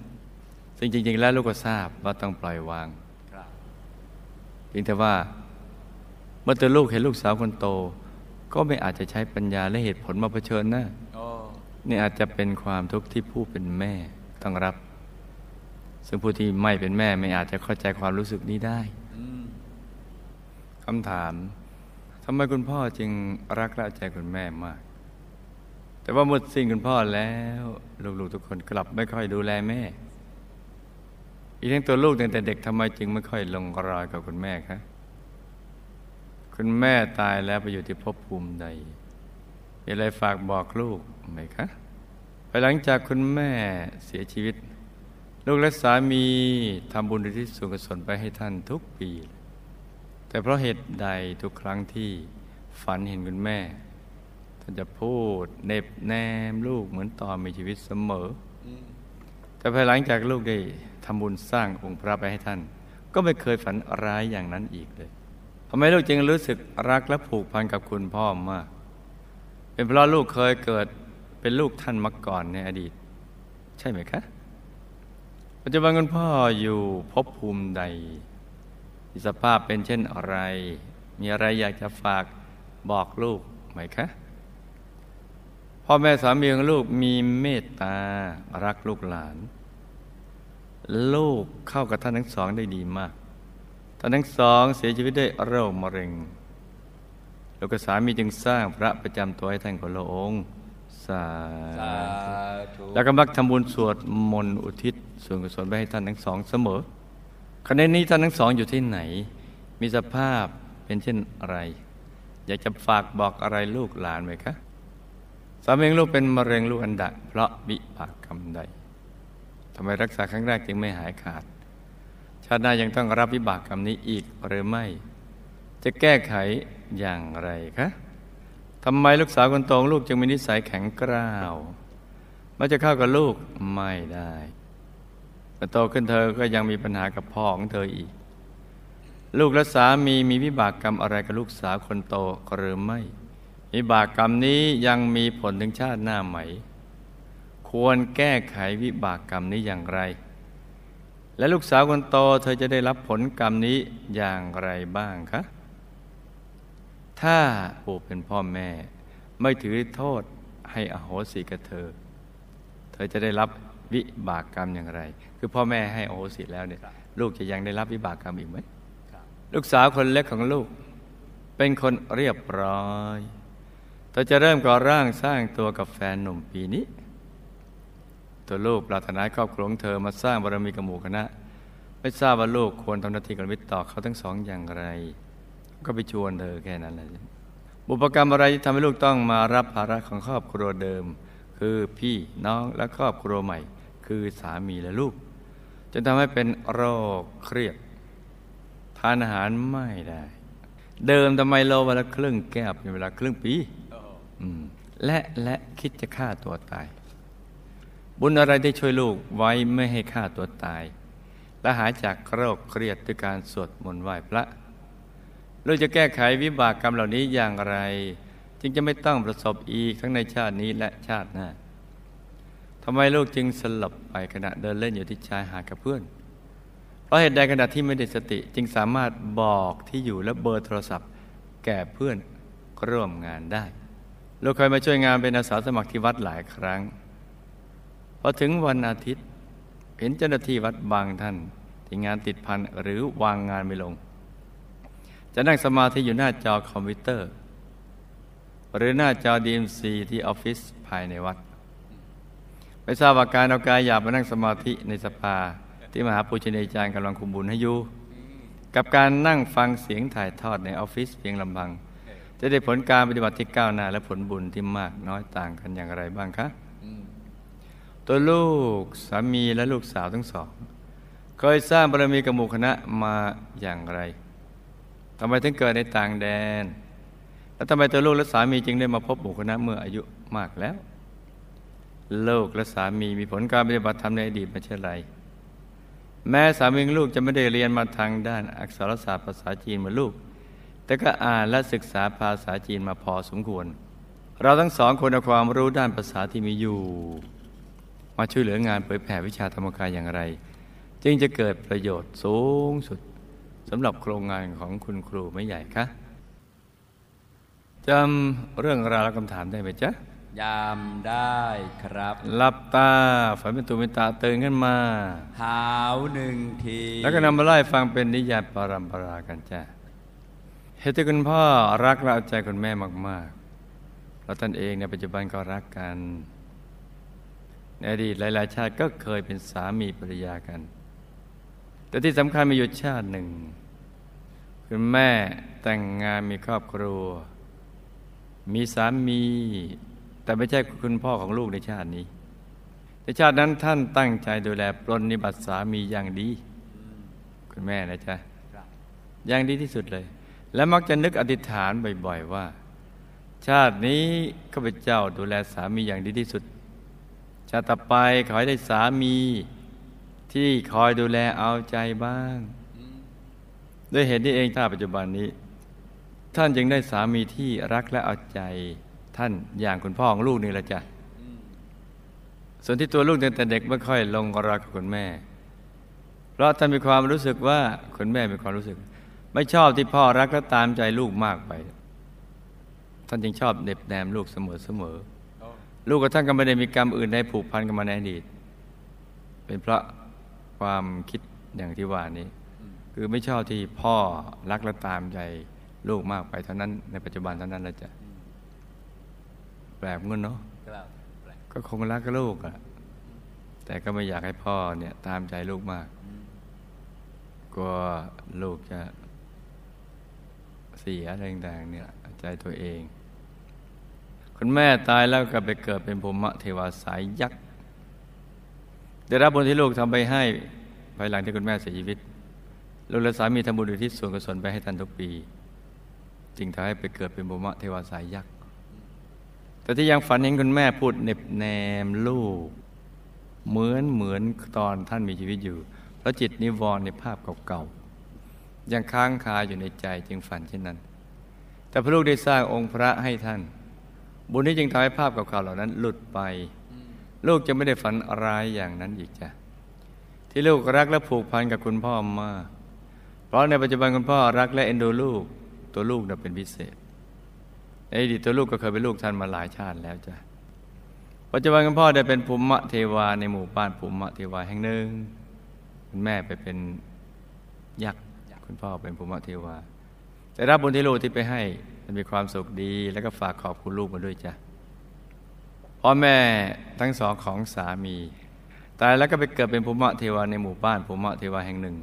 ซึ่งจริงๆแล้วลูกก็ทราบว่าต้องปล่อยวางเพียงแต่ว่าเมื่อตัวลูกเห็นลูกสาวคนโตก็ไม่อาจจะใช้ปัญญาและเหตุผลมาเผชิญนะนี่อาจจะเป็นความทุกข์ที่ผู้เป็นแม่ต้องรับซึ่งผู้ที่ไม่เป็นแม่ไม่อาจจะเข้าใจความรู้สึกนี้ได้คำถามทำไมคุณพ่อจึงรักและใจคุณแม่มากแต่ว่าหมดสิ้นคุณพ่อแล้วลูกๆทุกคนกลับไม่ค่อยดูแลแม่อีกทั้งตัวลูกตั้งแต่เด็กทำไมจึงไม่ค่อยลงรอยกับคุณแม่คะคุณแม่ตายแล้วไปอยู่ที่ภพภูมิใดมีอะไรฝากบอกลูกไหมคะไปหลังจากคุณแม่เสียชีวิตลูกและสามีทำบุญอุทิศส่วนกุศลไปให้ท่านทุกปีแต่เพราะเหตุใดทุกครั้งที่ฝันเห็นคุณแม่ท่านจะพูดเน็บแนมลูกเหมือนตอนมีชีวิตเสมอแต่ภายหลังจากลูกได้ทำบุญสร้างองค์พระไปให้ท่านก็ไม่เคยฝันร้ายอย่างนั้นอีกเลยทำไมลูกจึงรู้สึกรักและผูกพันกับคุณพ่อมากเป็นเพราะลูกเคยเกิดเป็นลูกท่านมาก่อนในอดีตใช่ไหมคะปัจจุบันคุณพ่ออยู่ภพภูมิใดสภาพเป็นเช่นอะไรมีอะไรอยากจะฝากบอกลูกไหมคะพ่อแม่สามีของลูกมีเมตตารักลูกหลานลูกเข้ากับท่านทั้งสองได้ดีมากท่านทั้งสองเสียชีวิตด้วยโรคมะเร็งลูกสามีจึงสร้างพระประจำตัวให้ท่านของพระองค์สาธุแล้วก็มักทำบุญสวดมนต์อุทิศส่วนกุศลไปให้ท่านทั้งสองเสมอขณะนี้ท่านทั้งสองอยู่ที่ไหนมีสภาพเป็นเช่นอะไรอยากจะฝากบอกอะไรลูกหลานไหมคะสามีลูกเป็นมะเร็งลูกอัณฑะเพราะวิบากกรรมใดทำไมรักษาครั้งแรกจึงไม่หายขาดชาติหน้ายังต้องรับวิบากกรรมนี้อีกหรือไม่จะแก้ไขอย่างไรคะทำไมลูกสาวคนโตลูกจึงมีนิสัยแข็งกร้าวไม่จะเข้ากับลูกไม่ได้แต่โตขึ้นเธอก็ยังมีปัญหากับพ่อของเธออีกลูกและสามีมีวิบากกรรมอะไรกับลูกสาวคนโตหรือไม่วิบากกรรมนี้ยังมีผลถึงชาติหน้าไหมควรแก้ไขวิบากกรรมนี้อย่างไรและลูกสาวคนโตเธอจะได้รับผลกรรมนี้อย่างไรบ้างคะถ้าผู้เป็นพ่อแม่ไม่ถือโทษให้อโหสิกับเธอเธอจะได้รับวิบากกรรมอย่างไรคือพ่อแม่ให้อโหสิแล้วเนี่ยลูกจะยังได้รับวิบากกรรมอีกไหมลูกสาวคนเล็กของลูกเป็นคนเรียบร้อยเธอจะเริ่มก่อร่างสร้างตัวกับแฟนหนุ่มปีนี้ตัวลูกปรารถนาครอบครัวเธอมาสร้างบารมีกับหมู่คณะไม่ทราบว่าลูกควรทำหน้าที่กัลยาณมิตรต่อเขาทั้งสองอย่างไรก็ไปชวนเธอแค่นั้นแหละบุพกรรมอะไรที่ทำให้ลูกต้องมารับภาระของครอบครัวเดิมคือพี่น้องและครอบครัวใหม่คือสามีและลูกจนทำให้เป็นโรคเครียดทานอาหารไม่ได้เดิมทำไมเราวันละครึ่งแก้วเป็นเวลาครึ่งปีและคิดจะฆ่าตัวตายบุญอะไรได้ช่วยลูกไว้ไม่ให้ฆ่าตัวตายและหายจากโรคเครียดด้วยการสวดมนต์ไหว้พระเราจะแก้ไขวิบากกรรมเหล่านี้อย่างไรจึงจะไม่ต้องประสบอีกทั้งในชาตินี้และชาติหน้าทำไมลูกจึงสลบไปขณะเดินเล่นอยู่ที่ชายหาดกับเพื่อนเพราะเหตุใดขณะที่ไม่ได้สติจึงสามารถบอกที่อยู่และเบอร์โทรศัพท์แก่เพื่อนร่วมงานได้ลูกเคยมาช่วยงานเป็นอาสาสมัครที่วัดหลายครั้ง พอถึงวันอาทิตย์เห็นเจ้าหน้าที่วัดบางท่านที่งานติดพันหรือวางงานไม่ลงจะนั่งสมาธิอยู่หน้าจอคอมพิวเตอร์หรือหน้าจอ DMC ที่ออฟฟิศภายในวัดไปทราบว่าการเอากายหยาบมานั่งสมาธิในสภาที่มหาปูชนียาจารย์กำลังคุมบุญให้อยู่กับการนั่งฟังเสียงถ่ายทอดในออฟฟิศเพียงลำพังจะได้ผลการปฏิบัติที่ก้าวหน้าและผลบุญที่มากน้อยต่างกันอย่างไรบ้างคะตัวลูกสามีและลูกสาวทั้งสองเคยสร้างบารมีกับหมู่คณะมาอย่างไรทำไมถึงเกิดในต่างแดนแล้วทำไมตัวลูกและสามีจึงได้มาพบหมู่คณะเมื่ออายุมากแล้วลูกและสามีมีผลการปฏิบัติธรรมในอดีตมาเช่นไรแม้สามีลูกจะไม่ได้เรียนมาทางด้านอักษรศาสตร์ภาษาจีนเหมือนลูกแต่ก็อ่านและศึกษาภาษาจีนมาพอสมควรเราทั้งสองคนเอาความรู้ด้านภาษาที่มีอยู่มาช่วยเหลืองานเผยแผ่วิชาธรรมกายอย่างไรจึงจะเกิดประโยชน์สูงสุดสำหรับโครงงานของคุณครูไม่ใหญ่คะจำเรื่องราวและคำถามได้ไหมจ๊ะยามได้ครับหลับตาฝันเป็นตุเป็นตาตื่นขึ้นมาหาวหนึ่งทีแล้วก็นำมาไล่ฟังเป็นนิยายปรัมปรากันจ้ะเหตุที่คุณพ่อรักและเอาใจคุณแม่มากๆแล้วท่านเองในปัจจุบันก็รักกันในอดีตหลายๆชาติก็เคยเป็นสามีภรรยากันแต่ที่สำคัญมีอยู่ชาติหนึ่งคุณแม่แต่งงานมีครอบครัวมีสามีแต่ไม่ใช่คุณพ่อของลูกในชาตินี้ในชาตินั้นท่านตั้งใจดูแลปรนนิบัติสามีอย่างดีคุณแม่นะจ๊ะอย่างดีที่สุดเลยและมักจะนึกอธิษฐานบ่อยๆว่าชาตินี้ข้าพเจ้าดูแลสามีอย่างดีที่สุดชาติต่อไปขอให้ได้สามีที่คอยดูแลเอาใจบ้างด้วยเหตุนี้เองถ้าปัจจุบันนี้ท่านจึงได้สามีที่รักและเอาใจท่านอย่างคุณพ่อของลูกนี่แหละจ้ะส่วนที่ตัวลูกตั้งแต่เด็กไม่ค่อยลงรักกับคุณแม่เพราะท่านมีความรู้สึกว่าคุณแม่มีความรู้สึกไม่ชอบที่พ่อรักและตามใจลูกมากไปท่านจึงชอบเด็บแนมลูกเสมอลูกกับท่านก็ไม่ได้มีกรรมอื่นใดผูกพันกันมาในอดีตเป็นเพราะความคิดอย่างที่ว่านี้คือไม่ชอบที่พ่อรักและตามใจลูกมากไปเท่านั้นในปัจจุบันเท่านั้นแหละจ้ะแปลกเงินเนาะก็คงรักกับลูกอะแต่ก็ไม่อยากให้พ่อเนี่ยตามใจลูกมากกลัวลูกจะเสียอะไรต่างๆเนี่ยใจตัวเองคุณแม่ตายแล้วก็ไปเกิดเป็นภูมิเทวาสายยักษ์ได้รับบุญที่ลูกทำไปให้ภายหลังที่คุณแม่เสียชีวิตลูกและสามีทำบุญอุทิศส่วนกุศลไปให้ท่านทุกปีจึงทำให้ไปเกิดเป็นภูมิเทวาสายยักษ์แต่ที่ยังฝันเห็นคุณแม่พูดเน็บแนมลูกเหมือนตอนท่านมีชีวิตอยู่แล้วจิตนิวรณ์ในภาพเก่าๆยังค้างคาอยู่ในใจจึงฝันเช่นนั้นแต่พระลูกได้สร้างองค์พระให้ท่านบุญนี้จึงทำให้ภาพเก่าๆเหล่านั้นหลุดไปลูกจะไม่ได้ฝันร้ายอย่างนั้นอีกจ้ะที่ลูกรักและผูกพันกับคุณพ่อมากเพราะในปัจจุบันคุณพ่อรักและเอ็นดูลูกตัวลูกน่ะเป็นพิเศษในอดีตตัวลูกก็เคยเป็นลูกท่านมาหลายชาติแล้วจ้ะปัจจุบันคุณพ่อได้เป็นภูมิเทวาในหมู่บ้านภูมิเทวาแห่งหนึ่งคุณแม่ไปเป็นยักษ์คุณพ่อเป็นภูมิเทวาได้รับบุญที่ลูกที่ไปให้มันมีความสุขดีแล้วก็ฝากขอบคุณลูกมาด้วยจ้ะพ่อแม่ทั้งสองของสามีตายแล้วก็ไปเกิดเป็นภูมิเทวาในหมู่บ้านภูมิเทวาแห่งหนึ่ง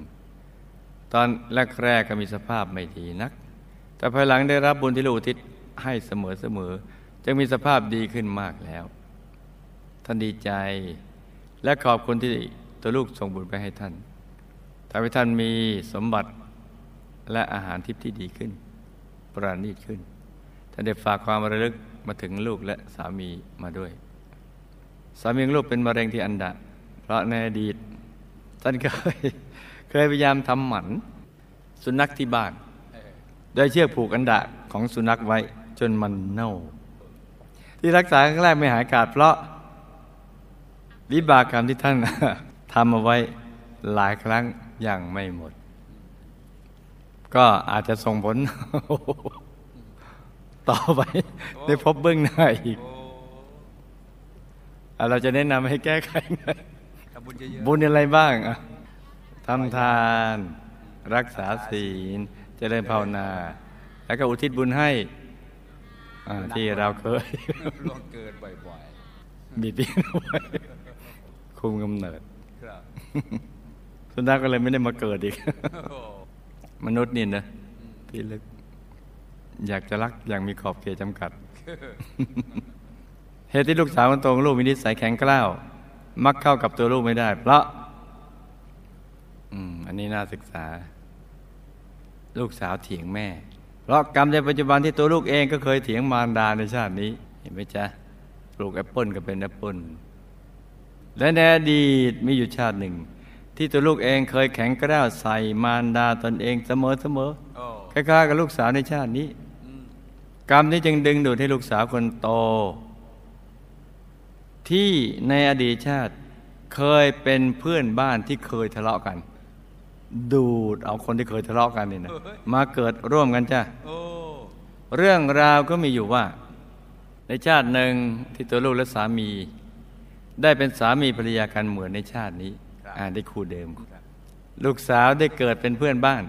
ตอนแรกก็มีสภาพไม่ดีนักแต่ภายหลังได้รับบุญที่ลูกอุทิศให้เสมอจึงมีสภาพดีขึ้นมากแล้วท่านดีใจและขอบคุณที่ตัวลูกส่งบุญไปให้ท่านทำให้ท่านมีสมบัติและอาหารทิพย์ที่ดีขึ้นประณีตขึ้นท่านได้ฝากความระลึกมาถึงลูกและสามีมาด้วยสามีของลูกเป็นมะเร็งที่อันดะเพราะในอดีตท่านเคยพยายามทำหมันสุนัขที่บ้านโดยเชือกผูกอันดะของสุนัขไว้จนมันเน่าที่รักษาครั้งแรกไม่หายขาดเพราะวิบากกรรมที่ท่านทำเอาไว้หลายครั้งอย่างไม่หมดก็อาจจะส่งผลต่อไปในพบเบื้องหน้าอีก เราจะแนะนำให้แก้ไขบุญอะไรบ้างทำทานรักษาศีลเจริญภาวนาแล้วก็อุทิศบุญให้ที่เราเคยล่วงเกินบ่อยๆบิดเบี้ยนคุมกำเนิดสุนัขก็เลยไม่ได้มาเกิดอีกมนุษย์นี่นะพี่ลึกอยากจะรักอย่างมีขอบเขตจำกัดเหตุที่ลูกสาวคนโตของลูกมีนิสัยแข็งกร้าวมักเข้ากับตัวลูกไม่ได้เพราะอันนี้น่าศึกษาลูกสาวเถียงแม่เพราะกรรมในปัจจุบันที่ตัวลูกเองก็เคยเถียงมารดาในชาตินี้เห็นไหมจ๊ะปลูกแอปเปิลก็เป็นแอปเปิลและในอดีตมีอยู่ชาติหนึ่งที่ตัวลูกเองเคยแข็งกร้าวใส่มารดาตนเองเสมอคล้ายๆกับลูกสาวในชาตินี้กรรมนี้จึงดึงดูดให้ลูกสาวคนโตที่ในอดีตชาติเคยเป็นเพื่อนบ้านที่เคยทะเลาะกันดูดเอาคนที่เคยทะเลาะกันนี่นะมาเกิดร่วมกันจ้ะเรื่องราวก็มีอยู่ว่าในชาติหนึ่งที่ตัวลูกและสามีได้เป็นสามีภรรยากันเหมือนในชาตินี้ได้คู่เดิมลูกสาวได้เกิดเป็นเพื่อนบ้าน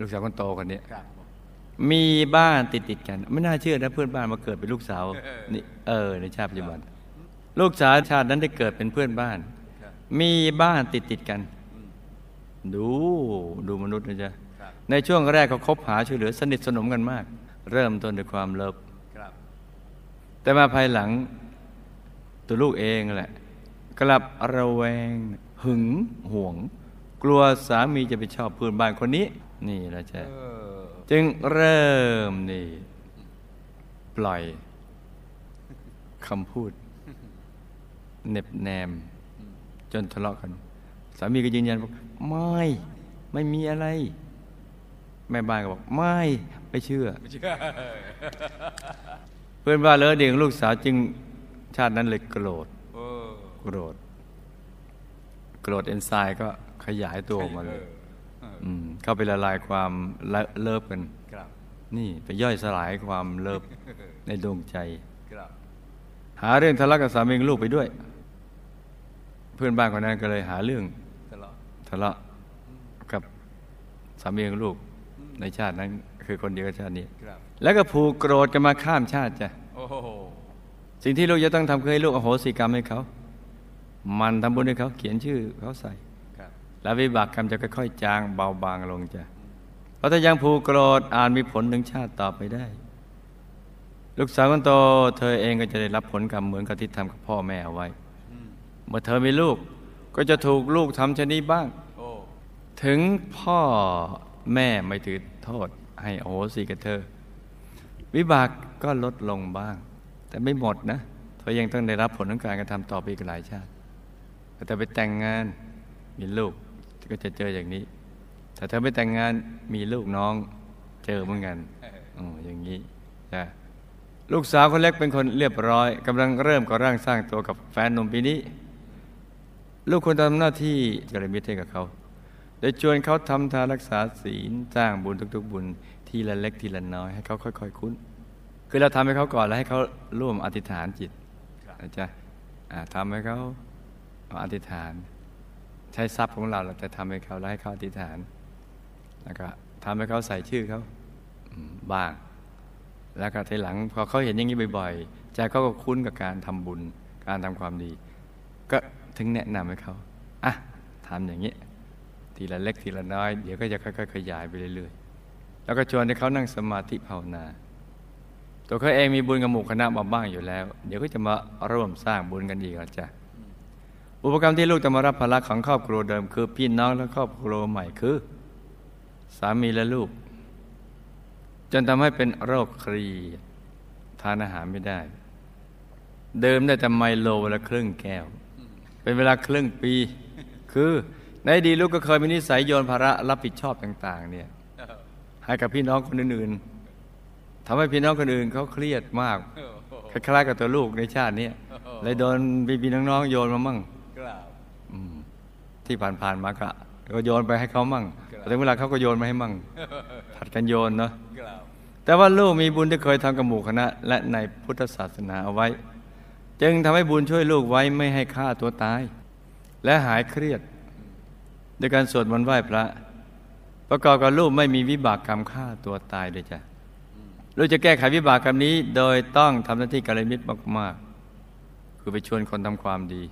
ลูกสาวคนโตคนนี้มีบ้านติดกันไม่น่าเชื่อนะเพื่อนบ้านมาเกิดเป็นลูกสาวนี่ในชาติปัจจุบันลูกสาวชาตินั้นได้เกิดเป็นเพื่อนบ้านมีบ้านติดกันดูมนุษย์นะจ๊ะในช่วงแรกเขาคบหาช่วยเหลือสนิทสนมกันมากเริ่มต้นด้วยความเลิฟแต่มาภายหลังตัวลูกเองแหละกลับระแวงหึงหวงกลัวสามีจะไปชอบเพื่อนบ้านคนนี้นี่นะจ๊ะจึงเริ่มนี่ปล่อยคำพูดเน็บแนมจนทะเลาะกันสามีก็ยืนยันบอกไม่มีอะไรแม่บ้านก็บอกไม่เชื่อ เพื่อนบ้านเลอะเด็กลูกสาวจึงชาตินั้นเลยโกรธเอนไซม์ก็ขยายตัวออกมาเลยเข้าไปละลายความเลิฟกันนี่ไปย่อยสลายความเลิฟในดวงใจหาเรื่องทะเลาะกับสามีลูกไปด้วยเพื่อนบ้านคนนั้นก็เลยหาเรื่องทะเลาะกับสามีของลูกในชาตินั้นคือคนเดียวกับชาตินี้แล้วก็ผูกโกรธกันมาข้ามชาติจ้ะสิ่งที่ลูกจะต้องทำคือให้ลูกอโหสิกรรมให้เขามันทำบุญให้เขาเขียนชื่อเขาใส่แล้ววิบากกรรมจะค่อยๆจางเบาบางลงจ้ะเพราะถ้ายังผูกโกรธอาจมีผลถึงชาติต่อไปได้ลูกสาวคนโตเธอเองก็จะได้รับผลกรรมเหมือนกับที่ทำกับพ่อแม่เอาไว้เมื่อเธอมีลูกก็จะถูกลูกทำเช่นนี้บ้างถึงพ่อแม่ไม่ถือโทษให้โอโหสิกับเธอวิบากก็ลดลงบ้างแต่ไม่หมดนะเธอยังต้องได้รับผลของการกระทำต่อไปอีกหลายชาติแต่ไปแต่งงานมีลูกก็จะเจออย่างนี้แต่เธอไม่แต่งงานมีลูกน้องเจอเหมือนกันอย่างนี้จ้ะลูกสาวคนเล็กเป็นคนเรียบร้อยกำลังเริ่มก่อร่างสร้างตัวกับแฟนหนุ่มปีนี้ลูกควรทำหน้าที่กระมิดให้กับเขาโดยชวนเขาทำทานรักษาศีลสร้างบุญทุกๆบุญทีละเล็กทีละน้อยให้เขาค่อยๆคุ้นคือเราทำให้เขาก่อนแล้วให้เขาร่วมอธิษฐานจิตนะจ๊ะทำให้เขาอธิษฐานใช้ทรัพย์ของเราเราจะทำให้เขาแล้วให้เขาอธิษฐานแล้วก็ทำให้เขาใส่ชื่อเขาบ้างแล้วก็ทีหลังพอเขาเห็นอย่างนี้บ่อยๆใจเขาก็คุ้นกับการทำบุญการทำความดีก็ถึงแนะนำให้เขาทำอย่างนี้ทีละเล็กทีละน้อยเดี๋ยวก็จะค่อยๆขยายไปเรื่อยๆแล้วก็ชวนให้เขานั่งสมาธิภาวนาตัวเขาเองมีบุญกับหมู่คณะมาบ้างอยู่แล้วเดี๋ยวก็จะมาร่วมสร้างบุญกันอีกแล้วจ้ะอุปกรณ์ที่ลูกจะมารับภาระของครอบครัวเดิมคือพี่น้องและครอบครัวใหม่คือสามีและลูกจนทำให้เป็นโรคเครียดทานอาหารไม่ได้เดิมได้แต่ไมโลวันละครึ่งแก้วเป็นเวลาครึ่งปีคือในดีลูกก็เคยมีนิสัยโยนภาระรับผิดชอบต่างๆเนี่ยให้กับพี่น้องคนอื่นๆทำให้พี่น้องคนอื่นเขาเครียดมากคล้ายๆกับตัวลูกในชาตินี้เลยโดนพี่ๆน้องๆโยนมามั่งที่ผ่านๆมาก็โยนไปให้เขามั่งแต่เวลาเขาก็โยนมาให้มั่งผัดกันโยนเนาะแต่ว่าลูกมีบุญที่เคยทำกับหมู่คณะและในพุทธศาสนาเอาไว้ จึงทำให้บุญช่วยลูกไว้ไม่ให้ฆ่าตัวตายและหายเครียดด้วยการสวดมนต์ไหว้พระประกอบกับลูกไม่มีวิบากกรรมฆ่าตัวตายด้วยจ้ะลูกจะแก้ไขวิบากกรรมนี้โดยต้องทำหน้าที่กัลยาณมิตรมากๆคือไปชวนคนทำความดี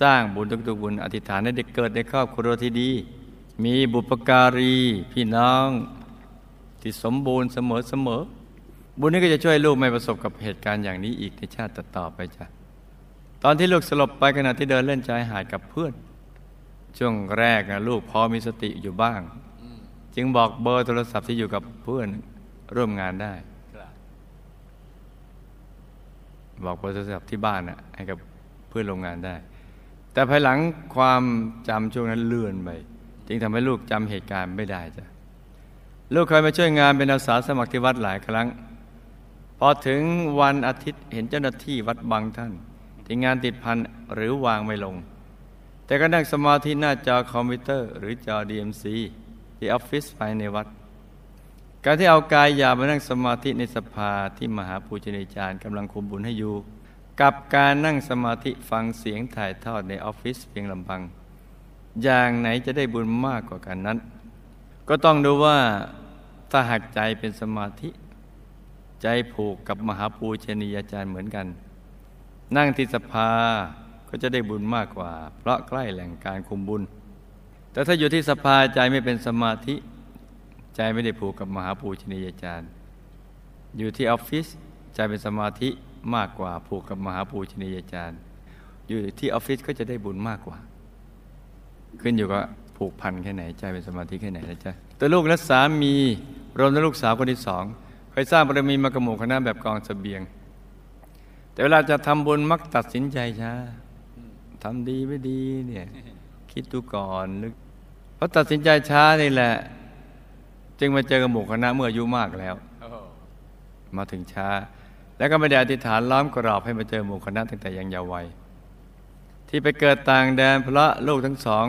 สร้างบุญทุกๆบุญอธิษฐานให้เด็กเกิดในครอบครัวที่ดีมีบุพการีพี่น้องที่สมบูรณ์เสมอบุญนี้ก็จะช่วยลูกไม่ประสบกับเหตุการณ์อย่างนี้อีกในชาติต่อไปจ้ะตอนที่ลูกสลบไปขณะที่เดินเล่นชายหาดกับเพื่อนช่วงแรกนะลูกพอมีสติอยู่บ้างจึงบอกเบอร์โทรศัพท์ที่อยู่กับเพื่อนร่วมงานได้บอกเบอร์โทรศัพท์ที่บ้านนะให้กับเพื่อนร่วมงานได้แต่ภายหลังความจำช่วงนั้นเลื่อนไปจึงทำให้ลูกจำเหตุการณ์ไม่ได้จ้ะลูกเคยมาช่วยงานเป็นอาสาสมัครที่วัดหลายครั้งพอถึงวันอาทิตย์เห็นเจ้าหน้าที่วัดบางท่านที่งานติดพันหรือวางไม่ลงแต่ก็นั่งสมาธิหน้าจอคอมพิวเตอร์หรือจอ DMC ที่ออฟฟิศภายในวัดการที่เอากายหยาบมานั่งสมาธิในสภาที่มหาปูชนียาจารย์กำลังคุมบุญให้อยู่กับการนั่งสมาธิฟังเสียงถ่ายทอดในออฟฟิศเพียงลำพังอย่างไหนจะได้บุญมากกว่ากันนั้นก็ต้องดูว่าถ้าหากใจเป็นสมาธิใจผูกกับมหาปูชนียาจารย์เหมือนกันนั่งที่สภาก็จะได้บุญมากกว่าเพราะใกล้แหล่งการคุมบุญแต่ถ้าอยู่ที่สภาใจไม่เป็นสมาธิใจไม่ได้ผูกกับมหาปูชนียาจารย์อยู่ที่ออฟฟิศใจเป็นสมาธิมากกว่าผูกกับมหาปูชนียาจารย์อยู่ที่ออฟฟิศก็จะได้บุญมากกว่าขึ้นอยู่กับผูกพันแค่ไหนใจเป็นสมาธิแค่ไหนนะจ๊ะแต่ลูกและสามีรวมทั้งลูกสาวคนที่สองเคยสร้างบารมีมากระหมู่คณะแบบกองเสบียงแต่เวลาจะทำบุญมักตัดสินใจช้าทำดีไม่ดีเนี่ยคิดดูก่อนนึกเพราะตัดสินใจช้านี่แหละจึงมาเจอกระหมู่คณะเมื่ออายุมากแล้วมาถึงช้าแล้วก็ไม่ได้อธิษฐานล้อมกรอบให้มาเจอหมู่คณะตั้งแต่ยังเยาว์วัยที่ไปเกิดต่างแดนเพราะลูกทั้งสอง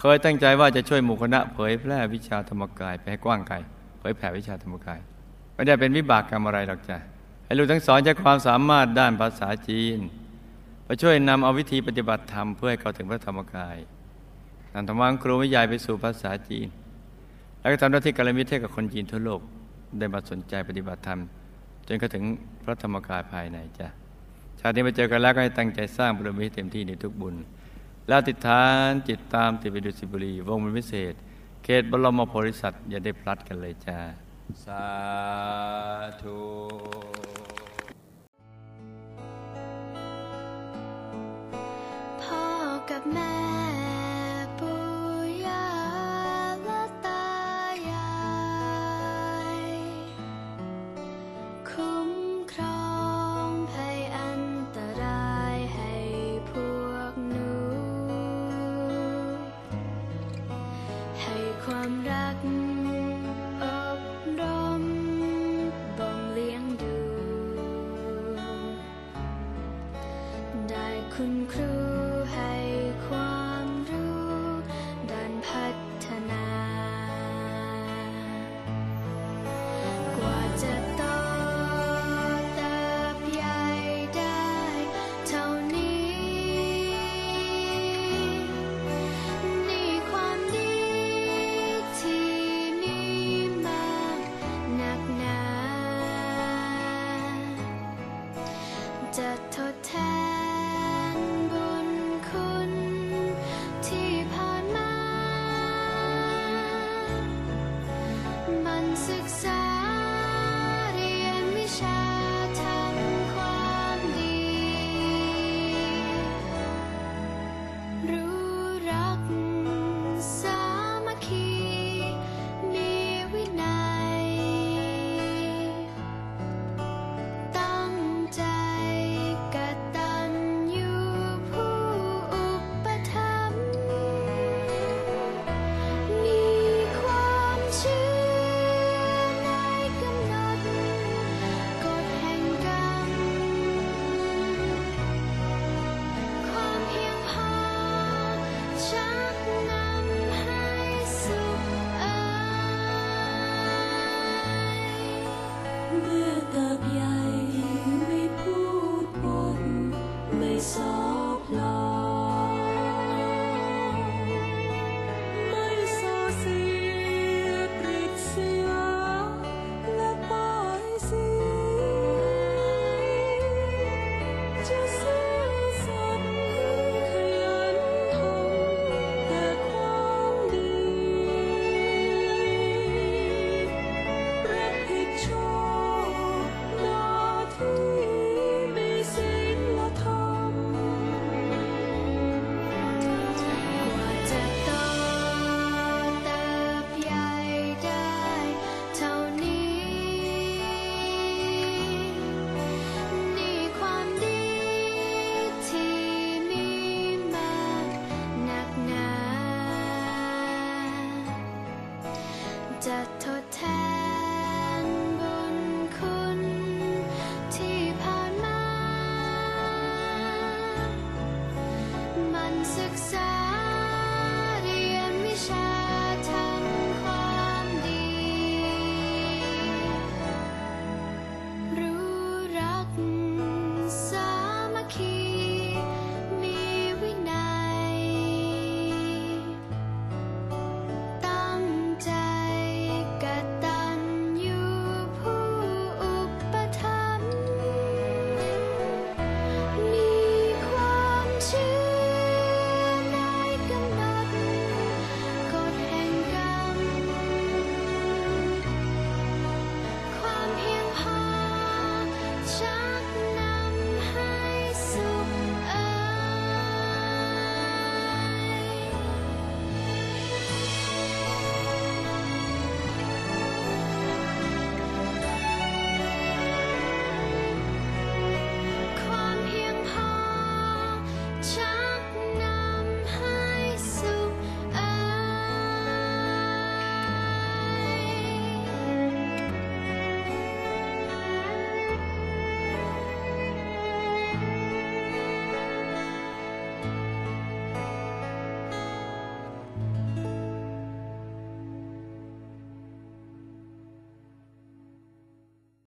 เคยตั้งใจว่าจะช่วยหมู่คณะเผยแพร่วิชาธรรมกายไปให้กว้างไกลเผยแผ่วิชาธรรมกายไม่ได้เป็นวิบากกรรมอะไรหรอกจ้ะให้ลูกทั้งสองใช้ความสามารถด้านภาษาจีนไปช่วยนำเอาวิธีปฏิบัติธรรมเพื่อให้เข้าถึงพระธรรมกายนำธรรมะของครูวิทยาไปสู่ภาษาจีนแล้วก็ทำหน้าที่กัลยาณมิตรให้กับคนจีนทั่วโลกได้มาสนใจปฏิบัติธรรมจนเข้าถึงพระธรรมกายภายในจ้ะชาตินี้มาเจอกันแล้วก็ให้ตั้งใจสร้างบารมีเต็มที่ในทุกบุญแล้วติดฐานจิตตามติดไปดุสิบุรีวงบุญวิเศษเขตบรมโพธิสัตว์อย่าได้พลัดกันเลยจ้าสาธุแม่ปู่ย่าและตายายคุ้มครองภัยอันตรายให้พวกหนูให้ความรักอบรมบ่มเลี้ยงดูได้คุณครูจะทดแทน